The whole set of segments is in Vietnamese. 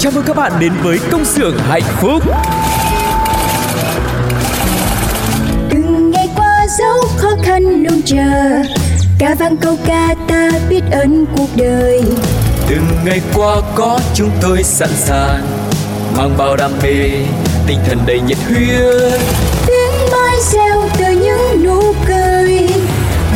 Chào mừng các bạn đến với Công Xưởng Hạnh Phúc. Từng ngày qua dấu khó khăn luôn chờ, ca vang câu ca ta biết ơn cuộc đời. Từng ngày qua có chúng tôi sẵn sàng, mang bao đam mê, tinh thần đầy nhiệt huyết. Tiếng mai reo từ những nụ cười,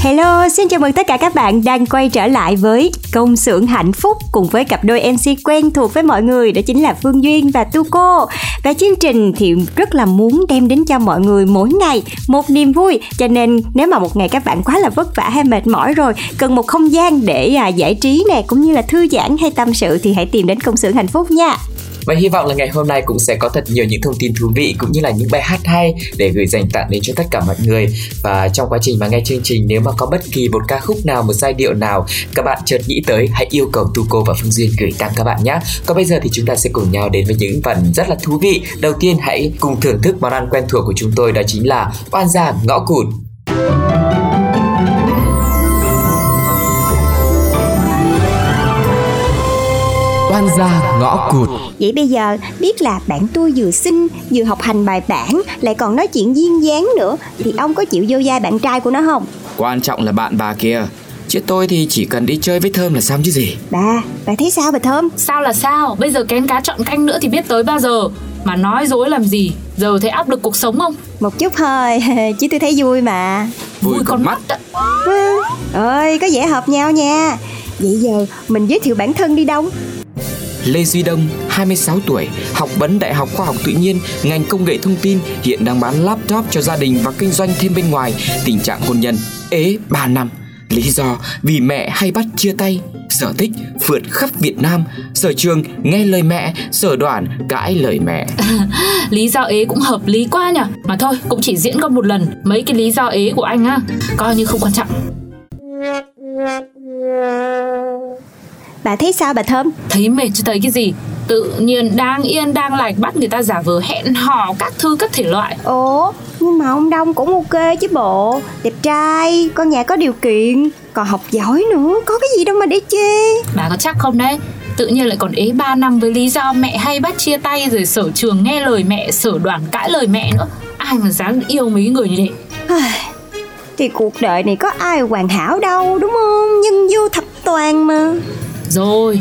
Hello, xin chào mừng tất cả các bạn đang quay trở lại với Công Xưởng Hạnh Phúc cùng với cặp đôi MC quen thuộc với mọi người, đó chính là Phương Duyên và Tuco. Và chương trình thì rất là muốn đem đến cho mọi người mỗi ngày một niềm vui, cho nên nếu mà một ngày các bạn quá là vất vả hay mệt mỏi rồi, cần một không gian để giải trí nè, cũng như là thư giãn hay tâm sự thì hãy tìm đến Công Xưởng Hạnh Phúc nha. Và hy vọng là ngày hôm nay cũng sẽ có thật nhiều những thông tin thú vị cũng như là những bài hát hay để gửi dành tặng đến cho tất cả mọi người. Và trong quá trình mà nghe chương trình, nếu mà có bất kỳ một ca khúc nào, một giai điệu nào các bạn chợt nghĩ tới, hãy yêu cầu Tuco và Phương Duyên gửi tặng các bạn nhé. Còn bây giờ thì chúng ta sẽ cùng nhau đến với những phần rất là thú vị. Đầu tiên hãy cùng thưởng thức món ăn quen thuộc của chúng tôi, đó chính là Oan Giang Ngõ Cụt. Oan Giang Ngõ Cụt. Vậy bây giờ biết là bạn tôi vừa xinh, vừa học hành bài bản, lại còn nói chuyện duyên dáng nữa, thì ông có chịu vô vai bạn trai của nó không? Quan trọng là bạn bà kia, chứ tôi thì chỉ cần đi chơi với Thơm là xong chứ gì. Bà thấy sao bà Thơm? Sao là sao, bây giờ kén cá chọn canh nữa thì biết tới bao giờ. Mà nói dối làm gì, giờ thấy áp lực cuộc sống không? Một chút thôi, chứ tôi thấy vui mà. Vui con mắt ạ. Ơi, có vẻ hợp nhau nha. Vậy giờ mình giới thiệu bản thân đi Đông. Lê Duy Đông, 26 tuổi, học vấn Đại học Khoa học Tự nhiên, ngành công nghệ thông tin, hiện đang bán laptop cho gia đình và kinh doanh thêm bên ngoài. Tình trạng hôn nhân ế 3 năm, lý do vì mẹ hay bắt chia tay. Sở thích phượt khắp Việt Nam, sở trường nghe lời mẹ, sở đoản cãi lời mẹ. Lý do ế cũng hợp lý quá nhỉ. Mà thôi, cũng chỉ diễn có một lần, mấy cái lý do ế của anh á, coi như không quan trọng. Bà thấy sao bà Thơm? Thấy mệt chứ thấy cái gì. Tự nhiên đang yên đang lành bắt người ta giả vờ hẹn hò các thứ các thể loại. Ồ, nhưng mà ông Đông cũng ok chứ bộ. Đẹp trai, con nhà có điều kiện, còn học giỏi nữa, có cái gì đâu mà để chê. Bà có chắc không đấy? Tự nhiên lại còn ế 3 năm với lý do mẹ hay bắt chia tay, rồi sở trường nghe lời mẹ, sở đoản cãi lời mẹ nữa. Ai mà dám yêu mấy người như thế. Thì cuộc đời này có ai hoàn hảo đâu, đúng không? Nhân vô thập toàn mà. Rồi,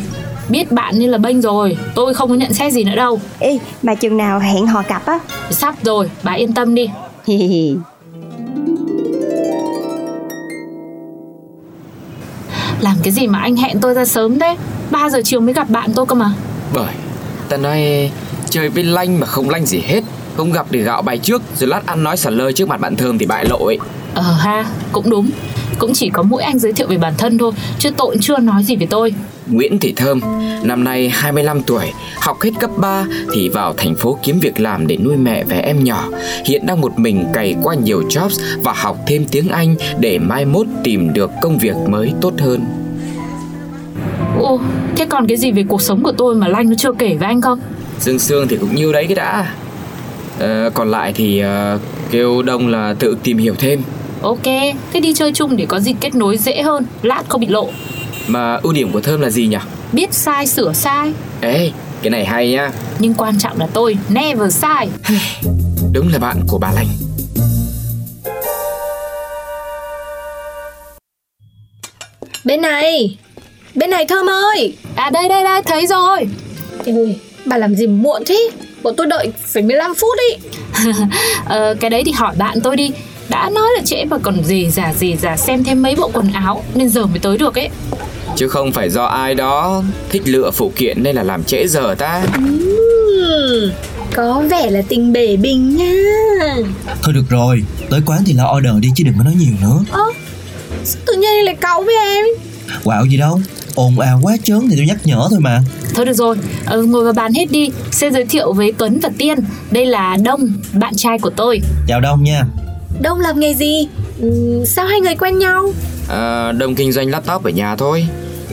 biết bạn như là bênh rồi, tôi không có nhận xét gì nữa đâu. Ê, mà chừng nào hẹn hò cặp á? Sắp rồi, bà yên tâm đi. Làm cái gì mà anh hẹn tôi ra sớm thế? 3 giờ chiều mới gặp bạn tôi cơ mà. Bởi, ta nói chơi với lanh mà không lanh gì hết. Không gặp để gạo bài trước, rồi lát ăn nói xả lơi trước mặt bạn Thơm thì bại lộ ấy. Ha, cũng đúng. Cũng chỉ có mỗi anh giới thiệu về bản thân thôi, chứ tôi chưa nói gì về tôi. Nguyễn Thị Thơm, năm nay 25 tuổi, học hết cấp 3 thì vào thành phố kiếm việc làm để nuôi mẹ và em nhỏ. Hiện đang một mình cày qua nhiều jobs và học thêm tiếng Anh để mai mốt tìm được công việc mới tốt hơn. Ồ, thế còn cái gì về cuộc sống của tôi mà Lanh nó chưa kể với anh không? Dương Sương thì cũng như đấy cái đã. Còn lại thì kêu Đông là tự tìm hiểu thêm. Ok, thế đi chơi chung để có gì kết nối dễ hơn, lát không bị lộ. Mà ưu điểm của Thơm là gì nhỉ? Biết sai sửa sai. Ê, cái này hay nha. Nhưng quan trọng là tôi never sai. Đúng là bạn của bà Lành. Bên này Thơm ơi. À đây, thấy rồi. Ui, bà làm gì muộn thế? Bọn tôi đợi phải 15 phút ý. Cái đấy thì hỏi bạn tôi đi. Đã nói là trễ mà còn dề dà xem thêm mấy bộ quần áo nên giờ mới tới được ấy. Chứ không phải do ai đó thích lựa phụ kiện nên là làm trễ giờ ta. Có vẻ là tình bể bình nha. Thôi được rồi, tới quán thì lo order đi chứ đừng có nói nhiều nữa. Tự nhiên lại cáu với em. Quạo gì đâu, ồn ào quá chớn thì tôi nhắc nhở thôi mà. Thôi được rồi, ngồi vào bàn hết đi. Sẽ giới thiệu với Tuấn và Tiên. Đây là Đông, bạn trai của tôi. Chào Đông nha. Đông làm nghề gì? Sao hai người quen nhau? Đông kinh doanh laptop ở nhà thôi.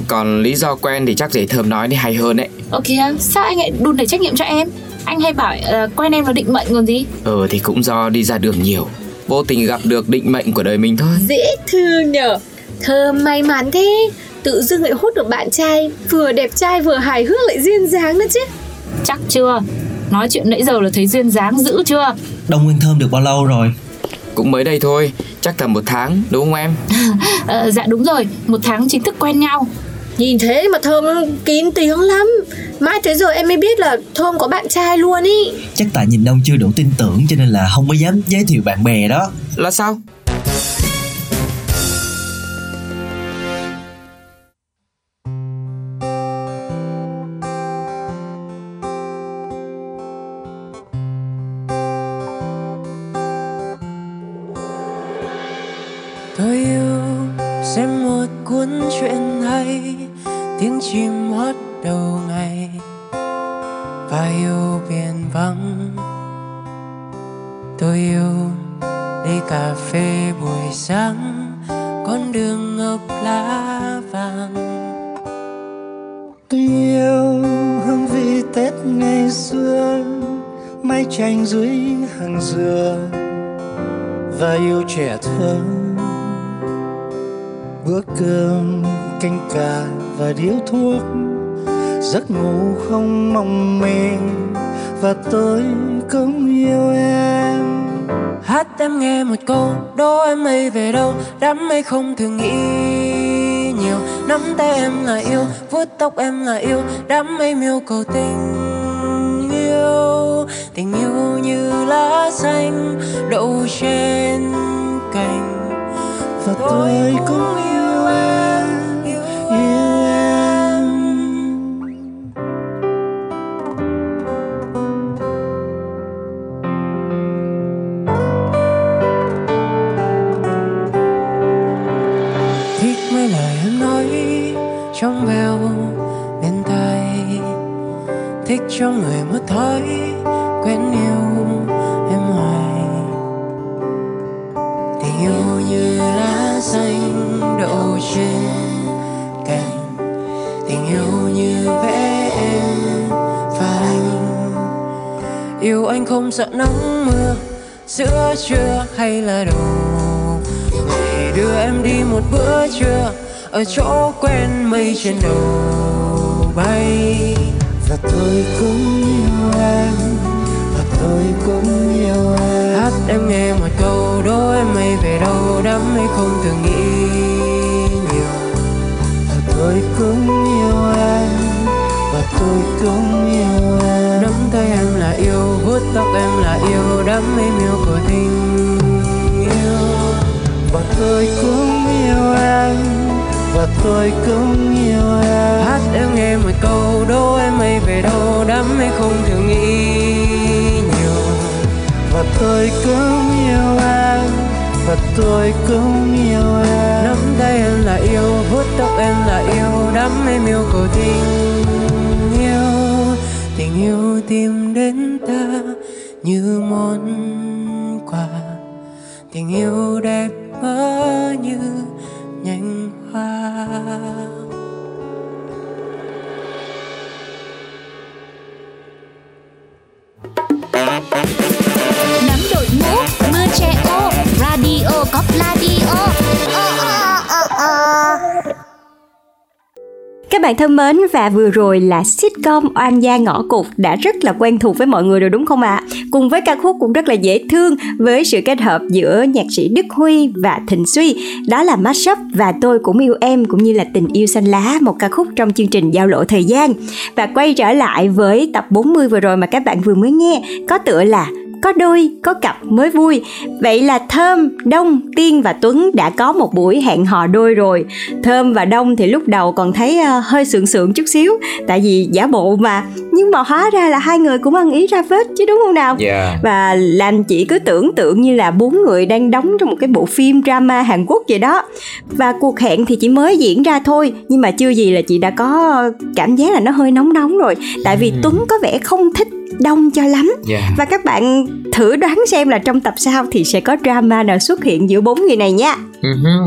Còn lý do quen thì chắc dễ Thơm nói thì hay hơn đấy. Ok, sao anh lại đùn đẩy trách nhiệm cho em? Anh hay bảo quen em là định mệnh còn gì. Thì cũng do đi ra đường nhiều, vô tình gặp được định mệnh của đời mình thôi. Dễ thương nhở. Thơm may mắn thế, tự dưng lại hút được bạn trai, vừa đẹp trai vừa hài hước lại duyên dáng nữa chứ. Chắc chưa, nói chuyện nãy giờ là thấy duyên dáng dữ chưa. Đông Nguyên Thơm được bao lâu rồi? Cũng mới đây thôi, chắc tầm 1 tháng, đúng không em? Dạ đúng rồi, 1 tháng chính thức quen nhau. Nhìn thế mà Thơm kín tiếng lắm. Mãi tới giờ em mới biết là Thơm có bạn trai luôn ý. Chắc tại nhìn Đông chưa đủ tin tưởng cho nên là không có dám giới thiệu bạn bè đó. Là sao? Tôi yêu xem một cuốn truyện hay, tiếng chim hót đầu ngày và yêu biển vắng. Tôi yêu đây cà phê buổi sáng, con đường ngập lá vàng. Tôi yêu hương vị Tết ngày xưa, mái tranh dưới hàng dừa và yêu trẻ thơ, bữa cơm canh cà và điếu thuốc, giấc ngủ không mong mình và tôi cũng yêu em. Hát em nghe một câu, đố em ấy về đâu, đám mây không thường nghĩ nhiều. Nắm tay em là yêu, vuốt tóc em là yêu, đám mây miêu cầu tình yêu. Tình yêu như lá xanh đậu trên cành và tôi cũng yêu. Trong veo bên tai, thích cho người mất thói quen yêu em hoài. Tình yêu như lá xanh đậu trên cành, tình yêu như vẽ em và anh. Yêu anh không sợ nắng mưa, giữa trưa hay là đầu ngày, đưa em đi một bữa trưa ở chỗ quen, mây trên đầu bay và tôi cũng yêu em, và tôi cũng yêu em. Hát em nghe một câu, đố em mây về đâu, đám mây không thường nghĩ nhiều và tôi cũng yêu em, và tôi cũng yêu em. Nắm tay em là yêu, vuốt tóc em là yêu, đám mây miêu cầu tình yêu và tôi cũng yêu em, và tôi cũng yêu em. Hát em nghe một câu, đố em ấy về đâu, đám mây không thường nghĩ nhiều và tôi cũng yêu em, và tôi cũng yêu em. Nắm tay em là yêu, vuốt tóc em là yêu, đám mây miêu cầu tình yêu. Tình yêu tìm đến ta như món quà, tình yêu đẹp quá như nhánh hoa. Nắm đội mũ, mưa che ô, radio có Pladio. Các bạn thân mến, và vừa rồi là sitcom Oan Giang Ngõ Cụt đã rất là quen thuộc với mọi người rồi đúng không ạ? Cùng với ca khúc cũng rất là dễ thương với sự kết hợp giữa nhạc sĩ Đức Huy và Thịnh Suy. Đó là mashup Và Tôi Cũng Yêu Em cũng như là Tình Yêu Xanh Lá, một ca khúc trong chương trình Giao Lộ Thời Gian. Và quay trở lại với tập 40 vừa rồi mà các bạn vừa mới nghe, có tựa là có đôi, có cặp mới vui. Vậy là Thơm, Đông, Tiên và Tuấn đã có một buổi hẹn hò đôi rồi. Thơm và Đông thì lúc đầu còn thấy hơi sượng sượng chút xíu, tại vì giả bộ mà. Nhưng mà hóa ra là hai người cũng ăn ý ra vết chứ đúng không nào? Yeah. Và làm chị cứ tưởng tượng như là bốn người đang đóng trong một cái bộ phim drama Hàn Quốc vậy đó. Và cuộc hẹn thì chỉ mới diễn ra thôi, nhưng mà chưa gì là chị đã có cảm giác là nó hơi nóng nóng rồi. Tại vì Tuấn có vẻ không thích Đông cho lắm. Và các bạn thử đoán xem là trong tập sau thì sẽ có drama nào xuất hiện giữa bốn người này nha.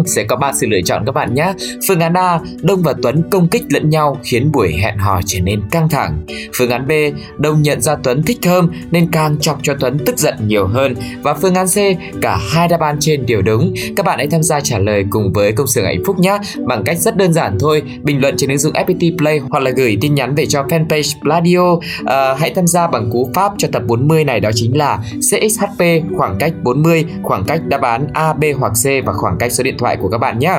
Sẽ có 3 sự lựa chọn các bạn nhé. Phương án A, Đông và Tuấn công kích lẫn nhau khiến buổi hẹn hò trở nên căng thẳng. Phương án B, Đông nhận ra Tuấn thích Thơm nên càng chọc cho Tuấn tức giận nhiều hơn. Và phương án C, cả hai đáp án trên đều đúng. Các bạn hãy tham gia trả lời cùng với Công Xưởng Hạnh Phúc nhé, bằng cách rất đơn giản thôi, bình luận trên ứng dụng FPT Play hoặc là gửi tin nhắn về cho fanpage Pladio. Hãy tham gia bằng cú pháp cho tập 40 này, đó chính là CXHP khoảng cách 40, khoảng cách đáp án A, B hoặc C và khoảng cách số điện thoại của các bạn nhé.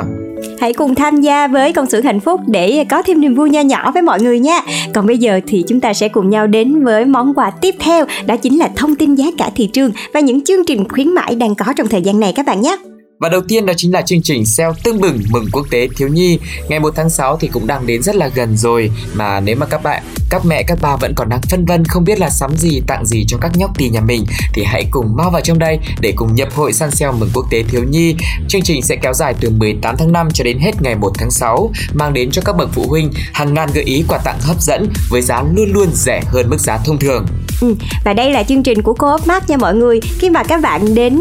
Hãy cùng tham gia với Công Xưởng Hạnh Phúc để có thêm niềm vui nho nhỏ với mọi người nha. Còn bây giờ thì chúng ta sẽ cùng nhau đến với món quà tiếp theo, đó chính là thông tin giá cả thị trường và những chương trình khuyến mãi đang có trong thời gian này các bạn nhé. Và đầu tiên đó chính là chương trình sale tưng bừng mừng Quốc tế Thiếu Nhi. Ngày 1 tháng 6 thì cũng đang đến rất là gần rồi. Mà nếu mà các bạn, các mẹ, các bà vẫn còn đang phân vân không biết là sắm gì, tặng gì cho các nhóc tì nhà mình, thì hãy cùng mau vào trong đây để cùng nhập hội săn sale mừng Quốc tế Thiếu Nhi. Chương trình sẽ kéo dài từ 18 tháng 5 cho đến hết ngày 1 tháng 6, mang đến cho các bậc phụ huynh hàng ngàn gợi ý quà tặng hấp dẫn với giá luôn luôn rẻ hơn mức giá thông thường. Và đây là chương trình của Co-opmart nha mọi người. Khi mà các bạn đến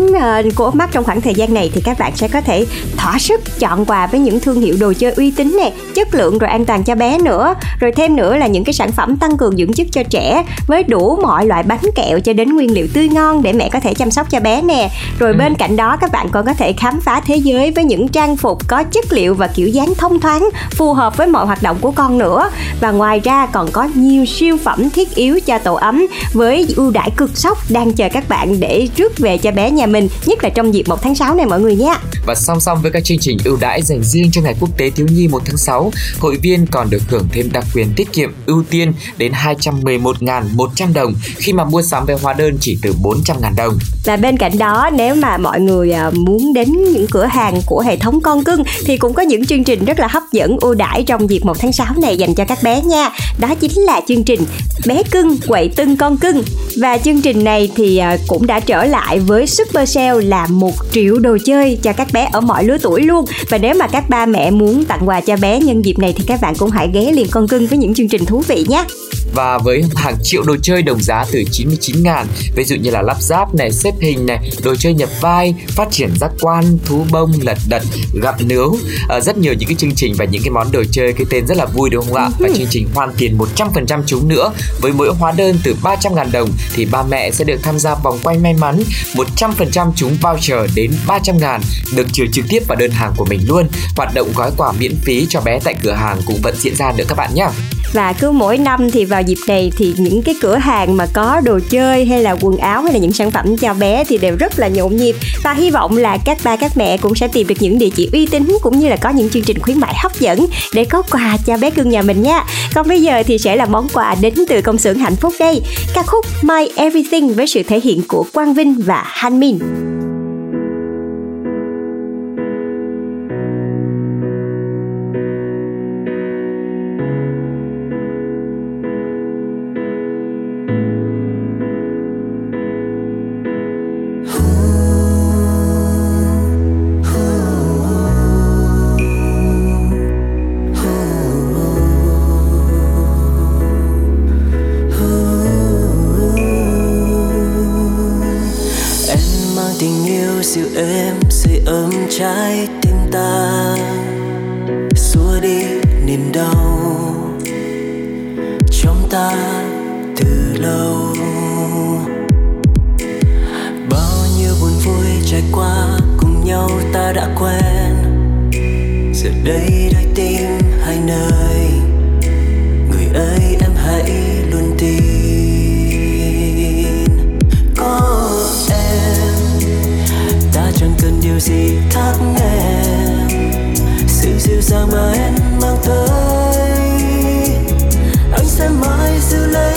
Co-opmart trong khoảng thời gian này thì các bạn sẽ có thể thỏa sức chọn quà với những thương hiệu đồ chơi uy tín nè, chất lượng rồi an toàn cho bé nữa. Rồi thêm nữa là những cái sản phẩm tăng cường dưỡng chất cho trẻ với đủ mọi loại bánh kẹo cho đến nguyên liệu tươi ngon để mẹ có thể chăm sóc cho bé nè. Rồi bên cạnh đó các bạn còn có thể khám phá thế giới với những trang phục có chất liệu và kiểu dáng thông thoáng, phù hợp với mọi hoạt động của con nữa. Và ngoài ra còn có nhiều siêu phẩm thiết yếu cho tổ ấm với ưu đãi cực sốc đang chờ các bạn để rước về cho bé nhà mình, nhất là trong dịp 1 tháng 6 này mọi người nhé. Và song song với các chương trình ưu đãi dành riêng cho ngày Quốc tế Thiếu Nhi 1 tháng 6, hội viên còn được hưởng thêm đặc quyền tiết kiệm ưu tiên đến 211.100 đồng khi mà mua sắm với hóa đơn chỉ từ 400.000 đồng. Và bên cạnh đó, nếu mà mọi người muốn đến những cửa hàng của hệ thống Con Cưng thì cũng có những chương trình rất là hấp dẫn ưu đãi trong dịp 1 tháng 6 này dành cho các bé nha. Đó chính là chương trình Bé Cưng Quậy Tưng Con Cưng. Và chương trình này thì cũng đã trở lại với Super Sale là 1 triệu đồ chơi cho các bé ở mọi lứa tuổi luôn. Và nếu mà các ba mẹ muốn tặng quà cho bé nhân dịp này thì các bạn cũng hãy ghé liền Con Cưng với những chương trình thú vị nhé. Và với hàng triệu đồ chơi đồng giá từ 99.000, ví dụ như là lắp ráp này, xếp hình này, đồ chơi nhập vai, phát triển giác quan, thú bông, lật đật, gặm nướng, rất nhiều những cái chương trình và những cái món đồ chơi cái tên rất là vui đúng không ạ? Và chương trình hoàn tiền 100% trúng nữa, với mỗi hóa đơn từ 300.000 đồng thì ba mẹ sẽ được tham gia vòng quay may mắn 100% trúng voucher đến 300.000 được trừ trực tiếp vào đơn hàng của mình luôn. Hoạt động gói quà miễn phí cho bé tại cửa hàng cũng vẫn diễn ra nữa các bạn nhé. Và cứ mỗi năm thì vào dịp này thì những cái cửa hàng mà có đồ chơi hay là quần áo hay là những sản phẩm cho bé thì đều rất là nhộn nhịp. Và hy vọng là các ba các mẹ cũng sẽ tìm được những địa chỉ uy tín cũng như là có những chương trình khuyến mại hấp dẫn để có quà cho bé cưng nhà mình nha. Còn bây giờ thì sẽ là món quà đến từ Công Xưởng Hạnh Phúc đây, ca khúc My Everything với sự thể hiện của Quang Vinh và Hanmin. Anh sẽ mãi giữ lấy.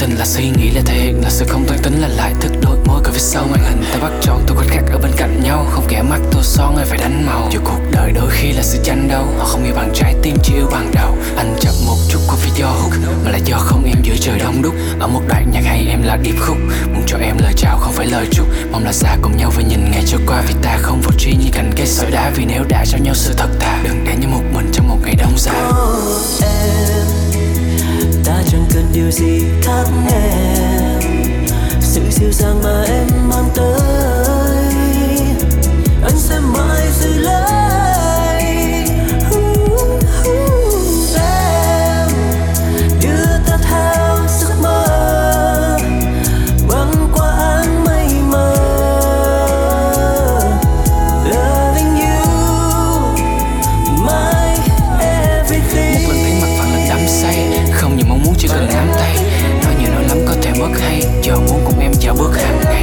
tình là suy nghĩ, là thể hiện, là sự không toan tính, là lại thức đôi môi. Còn phía sau màn hình ta bắt tròn, tôi khoảnh khắc ở bên cạnh nhau, không kẻ mắt tôi son ai phải đánh màu. Dù cuộc đời đôi khi là sự tranh đấu, họ không yêu bằng trái tim chỉ yêu bằng đầu. Anh chậm một chút có phải do hút, mà là do không em giữa trời đông đúc. Ở một đoạn nhạc hay em là điệp khúc, muốn cho em lời chào không phải lời chúc. Mong là xa cùng nhau và nhìn ngày trôi qua, vì ta không vô tri như cành cây sỏi đá, vì nếu đã trao nhau sự thật thà, đừng để như một mình trong một ngày đông giá. Ta chẳng cần điều gì khác em, sự dịu dàng mà em mang tới, anh sẽ mãi giữ lấy. Em đưa ta theo giấc mơ, băng qua áng mây mờ. Loving you, my everything. Một lần thấy mặt phẳng là đắm say, không như mong muốn chỉ cần nắm tay. Nói nhiều nói lắm có thể mất hay, chờ muốn cùng em dạo bước hàng ngày.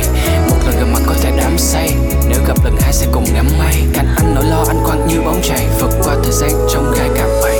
Một lần gặp mặt có thể đắm say, nếu gặp lần hai sẽ cùng ngắm mây. Cạnh anh nỗi lo anh quăng như bóng chày, vượt qua thời gian trong gai cà bẫy.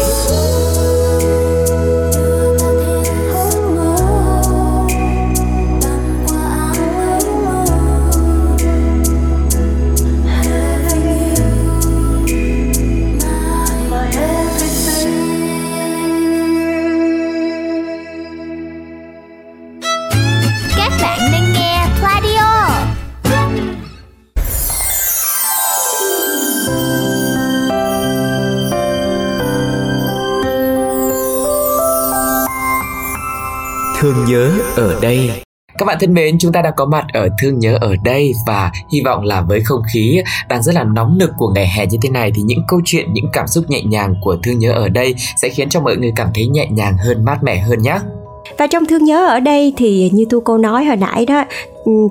Thương nhớ ở đây. Các bạn thân mến, chúng ta đã có mặt ở Thương nhớ ở đây và hy vọng là với không khí đang rất là nóng nực của ngày hè như thế này thì những câu chuyện, những cảm xúc nhẹ nhàng của Thương nhớ ở đây sẽ khiến cho mọi người cảm thấy nhẹ nhàng hơn, mát mẻ hơn nhé. Và trong Thương nhớ ở đây thì như Tuco nói hồi nãy đó,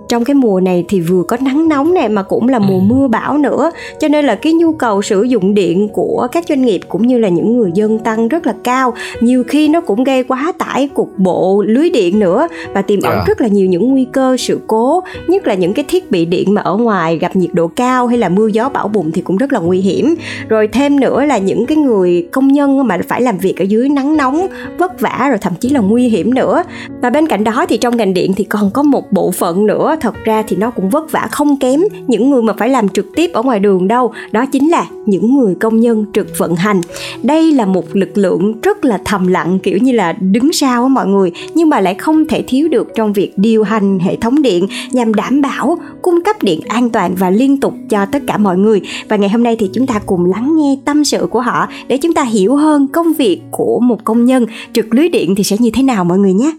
trong cái mùa này thì vừa có nắng nóng này mà cũng là mùa mưa bão nữa, cho nên là cái nhu cầu sử dụng điện của các doanh nghiệp cũng như là những người dân tăng rất là cao. Nhiều khi nó cũng gây quá tải cục bộ lưới điện nữa và tiềm ẩn rất là nhiều những nguy cơ sự cố, nhất là những cái thiết bị điện mà ở ngoài gặp nhiệt độ cao hay là mưa gió bão bùng thì cũng rất là nguy hiểm. Rồi thêm nữa là những cái người công nhân mà phải làm việc ở dưới nắng nóng vất vả, rồi thậm chí là nguy hiểm nữa. Và bên cạnh đó thì trong ngành điện thì còn có một bộ phận nữa, thật ra thì nó cũng vất vả không kém những người mà phải làm trực tiếp ở ngoài đường đâu, đó chính là những người công nhân trực vận hành. Đây là một lực lượng rất là thầm lặng, kiểu như là đứng sau á mọi người, nhưng mà lại không thể thiếu được trong việc điều hành hệ thống điện nhằm đảm bảo cung cấp điện an toàn và liên tục cho tất cả mọi người. Và ngày hôm nay thì chúng ta cùng lắng nghe tâm sự của họ để chúng ta hiểu hơn công việc của một công nhân trực lưới điện thì sẽ như thế nào mọi người nhé.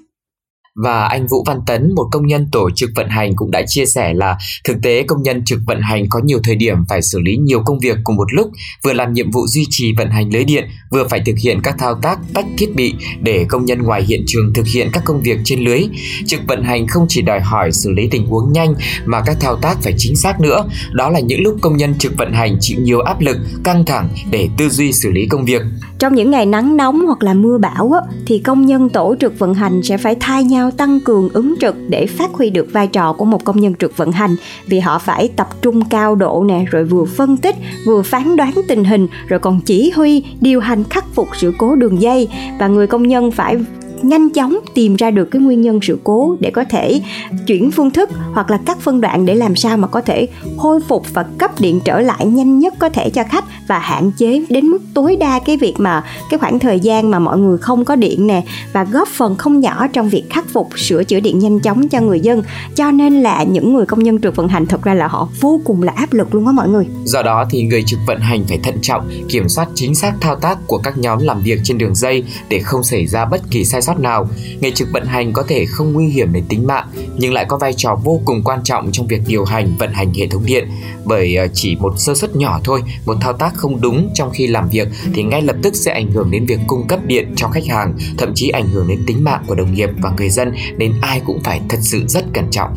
Và anh Vũ Văn Tấn, một công nhân tổ trực vận hành cũng đã chia sẻ là thực tế công nhân trực vận hành có nhiều thời điểm phải xử lý nhiều công việc cùng một lúc, vừa làm nhiệm vụ duy trì vận hành lưới điện, vừa phải thực hiện các thao tác tách thiết bị để công nhân ngoài hiện trường thực hiện các công việc trên lưới. Trực vận hành không chỉ đòi hỏi xử lý tình huống nhanh mà các thao tác phải chính xác nữa. Đó là những lúc công nhân trực vận hành chịu nhiều áp lực, căng thẳng để tư duy xử lý công việc. Trong những ngày nắng nóng hoặc là mưa bão thì công nhân tổ trực vận hành sẽ phải thay nhau tăng cường ứng trực để phát huy được vai trò của một công nhân trực vận hành, vì họ phải tập trung cao độ nè, rồi vừa phân tích, vừa phán đoán tình hình, rồi còn chỉ huy, điều hành khắc phục sự cố đường dây. Và người công nhân phải nhanh chóng tìm ra được cái nguyên nhân sự cố để có thể chuyển phương thức hoặc là cắt phân đoạn để làm sao mà có thể khôi phục và cấp điện trở lại nhanh nhất có thể cho khách và hạn chế đến mức tối đa cái việc mà cái khoảng thời gian mà mọi người không có điện nè, và góp phần không nhỏ trong việc khắc phục sửa chữa điện nhanh chóng cho người dân. Cho nên là những người công nhân trực vận hành thật ra là họ vô cùng là áp lực luôn á mọi người. Do đó thì người trực vận hành phải thận trọng, kiểm soát chính xác thao tác của các nhóm làm việc trên đường dây để không xảy ra bất kỳ sai sót nào. Nghề trực vận hành có thể không nguy hiểm đến tính mạng nhưng lại có vai trò vô cùng quan trọng trong việc điều hành vận hành hệ thống điện, bởi chỉ một sơ suất nhỏ thôi, một thao tác không đúng trong khi làm việc thì ngay lập tức sẽ ảnh hưởng đến việc cung cấp điện cho khách hàng, thậm chí ảnh hưởng đến tính mạng của đồng nghiệp và người dân, nên ai cũng phải thật sự rất cẩn trọng.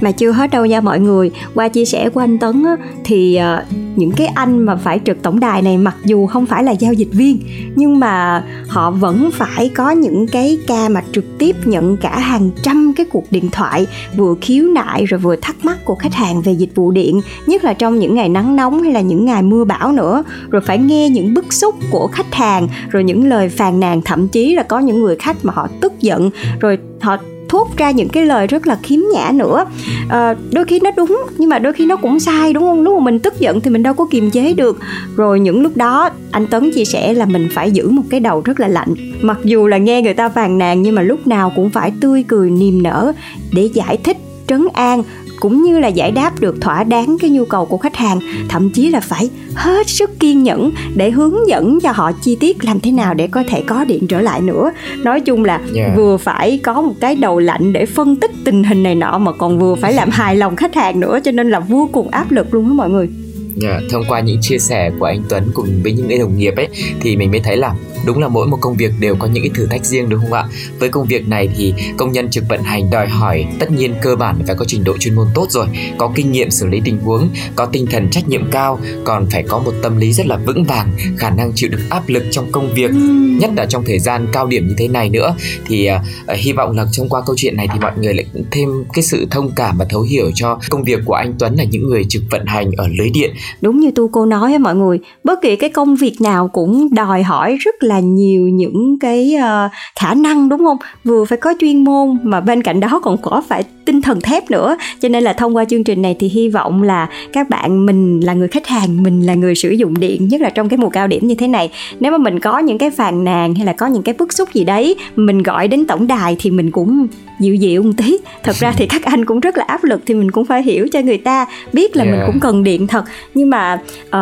Mà chưa hết đâu nha mọi người. Qua chia sẻ của anh Tấn á, thì những cái anh mà phải trực tổng đài này, mặc dù không phải là giao dịch viên, nhưng mà họ vẫn phải có những cái ca mà trực tiếp nhận cả hàng trăm cái cuộc điện thoại, vừa khiếu nại rồi vừa thắc mắc của khách hàng về dịch vụ điện, nhất là trong những ngày nắng nóng hay là những ngày mưa bão nữa. Rồi phải nghe những bức xúc của khách hàng, rồi những lời phàn nàn, thậm chí là có những người khách mà họ tức giận rồi họ thốt ra những cái lời rất là khiếm nhã nữa. Đôi khi nó đúng nhưng mà đôi khi nó cũng sai, đúng không? Lúc mà mình tức giận thì mình đâu có kiềm chế được. Rồi những lúc đó anh Tuấn chia sẻ là mình phải giữ một cái đầu rất là lạnh, mặc dù là nghe người ta phàn nàn nhưng mà lúc nào cũng phải tươi cười niềm nở để giải thích, trấn an cũng như là giải đáp được thỏa đáng cái nhu cầu của khách hàng. Thậm chí là phải hết sức kiên nhẫn để hướng dẫn cho họ chi tiết làm thế nào để có thể có điện trở lại nữa. Nói chung là vừa phải có một cái đầu lạnh để phân tích tình hình này nọ, mà còn vừa phải làm hài lòng khách hàng nữa, cho nên là vô cùng áp lực luôn đó mọi người. Thông qua những chia sẻ của anh Tuấn cùng với những đồng nghiệp ấy, thì mình mới thấy là đúng là mỗi một công việc đều có những cái thử thách riêng, đúng không ạ? Với công việc này thì công nhân trực vận hành đòi hỏi tất nhiên cơ bản phải có trình độ chuyên môn tốt rồi, có kinh nghiệm xử lý tình huống, có tinh thần trách nhiệm cao, còn phải có một tâm lý rất là vững vàng, khả năng chịu đựng áp lực trong công việc, nhất là trong thời gian cao điểm như thế này nữa. Thì hy vọng là thông qua câu chuyện này thì mọi người lại thêm cái sự thông cảm và thấu hiểu cho công việc của anh Tuấn là những người trực vận hành ở lưới điện. Đúng như Tu cô nói á mọi người, bất kỳ cái công việc nào cũng đòi hỏi rất là nhiều những cái khả năng, đúng không? Vừa phải có chuyên môn mà bên cạnh đó còn có phải tinh thần thép nữa. Cho nên là thông qua chương trình này thì hy vọng là các bạn, mình là người khách hàng, mình là người sử dụng điện, nhất là trong cái mùa cao điểm như thế này, nếu mà mình có những cái phàn nàn hay là có những cái bức xúc gì đấy, mình gọi đến tổng đài thì mình cũng dịu dịu một tí. Thật ra thì các anh cũng rất là áp lực, thì mình cũng phải hiểu cho người ta biết là mình cũng cần điện thật, nhưng mà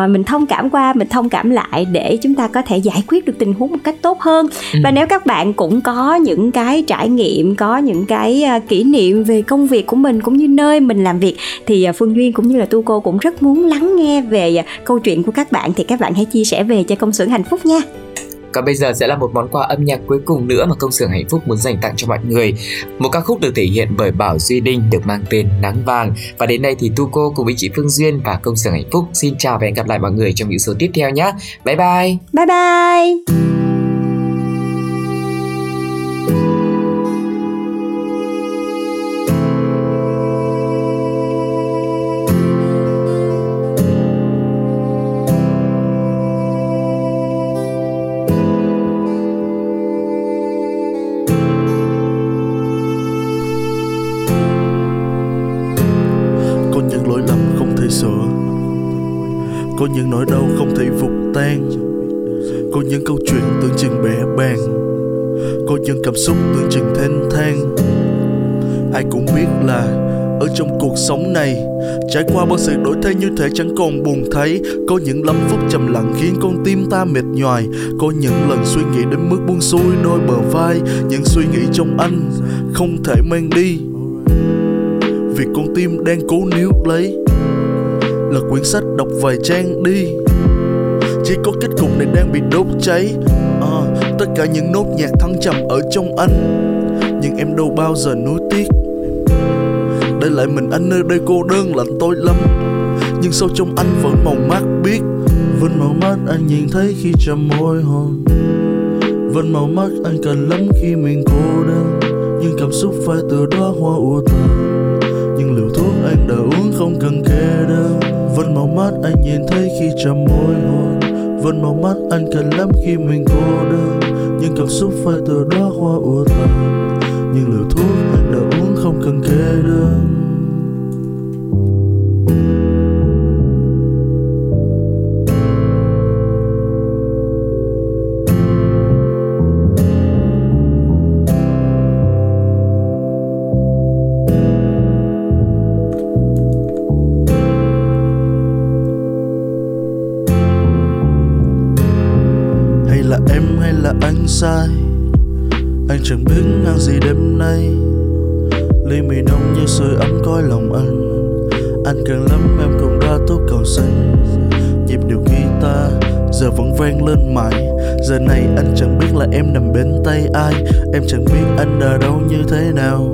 mình thông cảm qua, mình thông cảm lại để chúng ta có thể giải quyết được tình huống một cách tốt hơn. Và nếu các bạn cũng có những cái trải nghiệm, có những cái kỷ niệm về công việc của mình cũng như nơi mình làm việc, thì Phương Duyên cũng như là Tuco cũng rất muốn lắng nghe về câu chuyện của các bạn, thì các bạn hãy chia sẻ về cho Công Xưởng Hạnh Phúc nha. Còn bây giờ sẽ là một món quà âm nhạc cuối cùng nữa mà Công Xưởng Hạnh Phúc muốn dành tặng cho mọi người. Một ca khúc được thể hiện bởi Bảo Duy Đinh được mang tên Nắng Vàng. Và đến đây thì Tuco cùng với chị Phương Duyên và Công Xưởng Hạnh Phúc xin chào và hẹn gặp lại mọi người trong những số tiếp theo nhé. Bye bye. Bye bye. Có những nỗi đau không thể vụt tan, có những câu chuyện tưởng chừng bẽ bàng, có những cảm xúc tưởng chừng thênh thang. Ai cũng biết là ở trong cuộc sống này, trải qua bao sự đổi thay như thể chẳng còn buồn thấy. Có những lắm phút trầm lặng khiến con tim ta mệt nhoài, có những lần suy nghĩ đến mức buông xuôi đôi bờ vai. Những suy nghĩ trong anh không thể mang đi, vì con tim đang cố níu lấy. Là quyển sách đọc vài trang đi, chỉ có kết cục này đang bị đốt cháy. Tất cả những nốt nhạc thăng trầm ở trong anh, nhưng em đâu bao giờ nuối tiếc. Để lại mình anh nơi đây cô đơn lạnh tối lắm, nhưng sâu trong anh vẫn màu mắt biết. Vẫn màu mắt anh nhìn thấy khi trầm môi hồn, vẫn màu mắt anh cần lắm khi mình cô đơn. Nhưng cảm xúc phải từ đó hoa ùa tàn, nhưng liều thuốc anh đã uống không cần kê đơn. Vẫn màu mắt anh nhìn thấy khi trầm môi hôn, vẫn màu mắt anh cần lắm khi mình cô đơn. Nhưng cảm xúc phải từ đó hoa ùa tàn, nhưng liều thuốc anh đã uống không cần kê đơn. Sai, anh chẳng biết ăn gì đêm nay. Ly mì nóng như sưởi ấm coi lòng anh càng lắm em cũng đã tốt cầu xanh. Nhịp điệu guitar giờ vẫn vang lên mãi. Giờ này anh chẳng biết là em nằm bên tay ai, em chẳng biết anh đã đau như thế nào.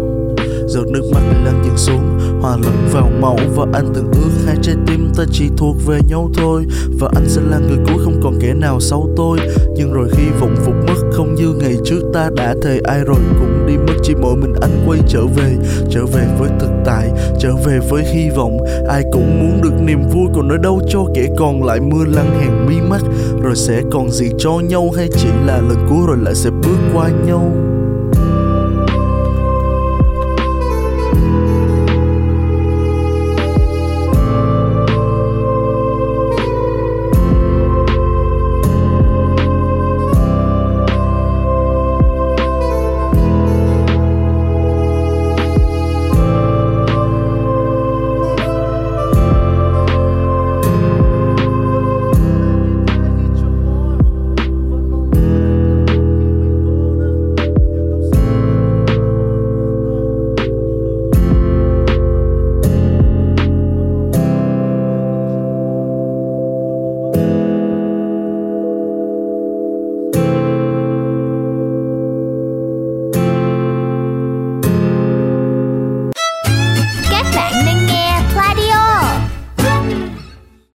giọt nước mắt lăn dần xuống, hòa lẫn vào máu và anh từng ước. Hai trái tim ta chỉ thuộc về nhau thôi, và anh sẽ là người cuối, không còn kẻ nào sau tôi. Nhưng rồi khi vọng phục mất, không như ngày trước ta đã thề ai rồi cũng đi mất, chỉ mỗi mình anh quay trở về. Trở về với thực tại, trở về với hy vọng. Ai cũng muốn được niềm vui, còn nơi đâu cho kẻ còn lại mưa lăn hàng mi mắt. Rồi sẽ còn gì cho nhau, hay chỉ là lần cuối rồi lại sẽ bước qua nhau.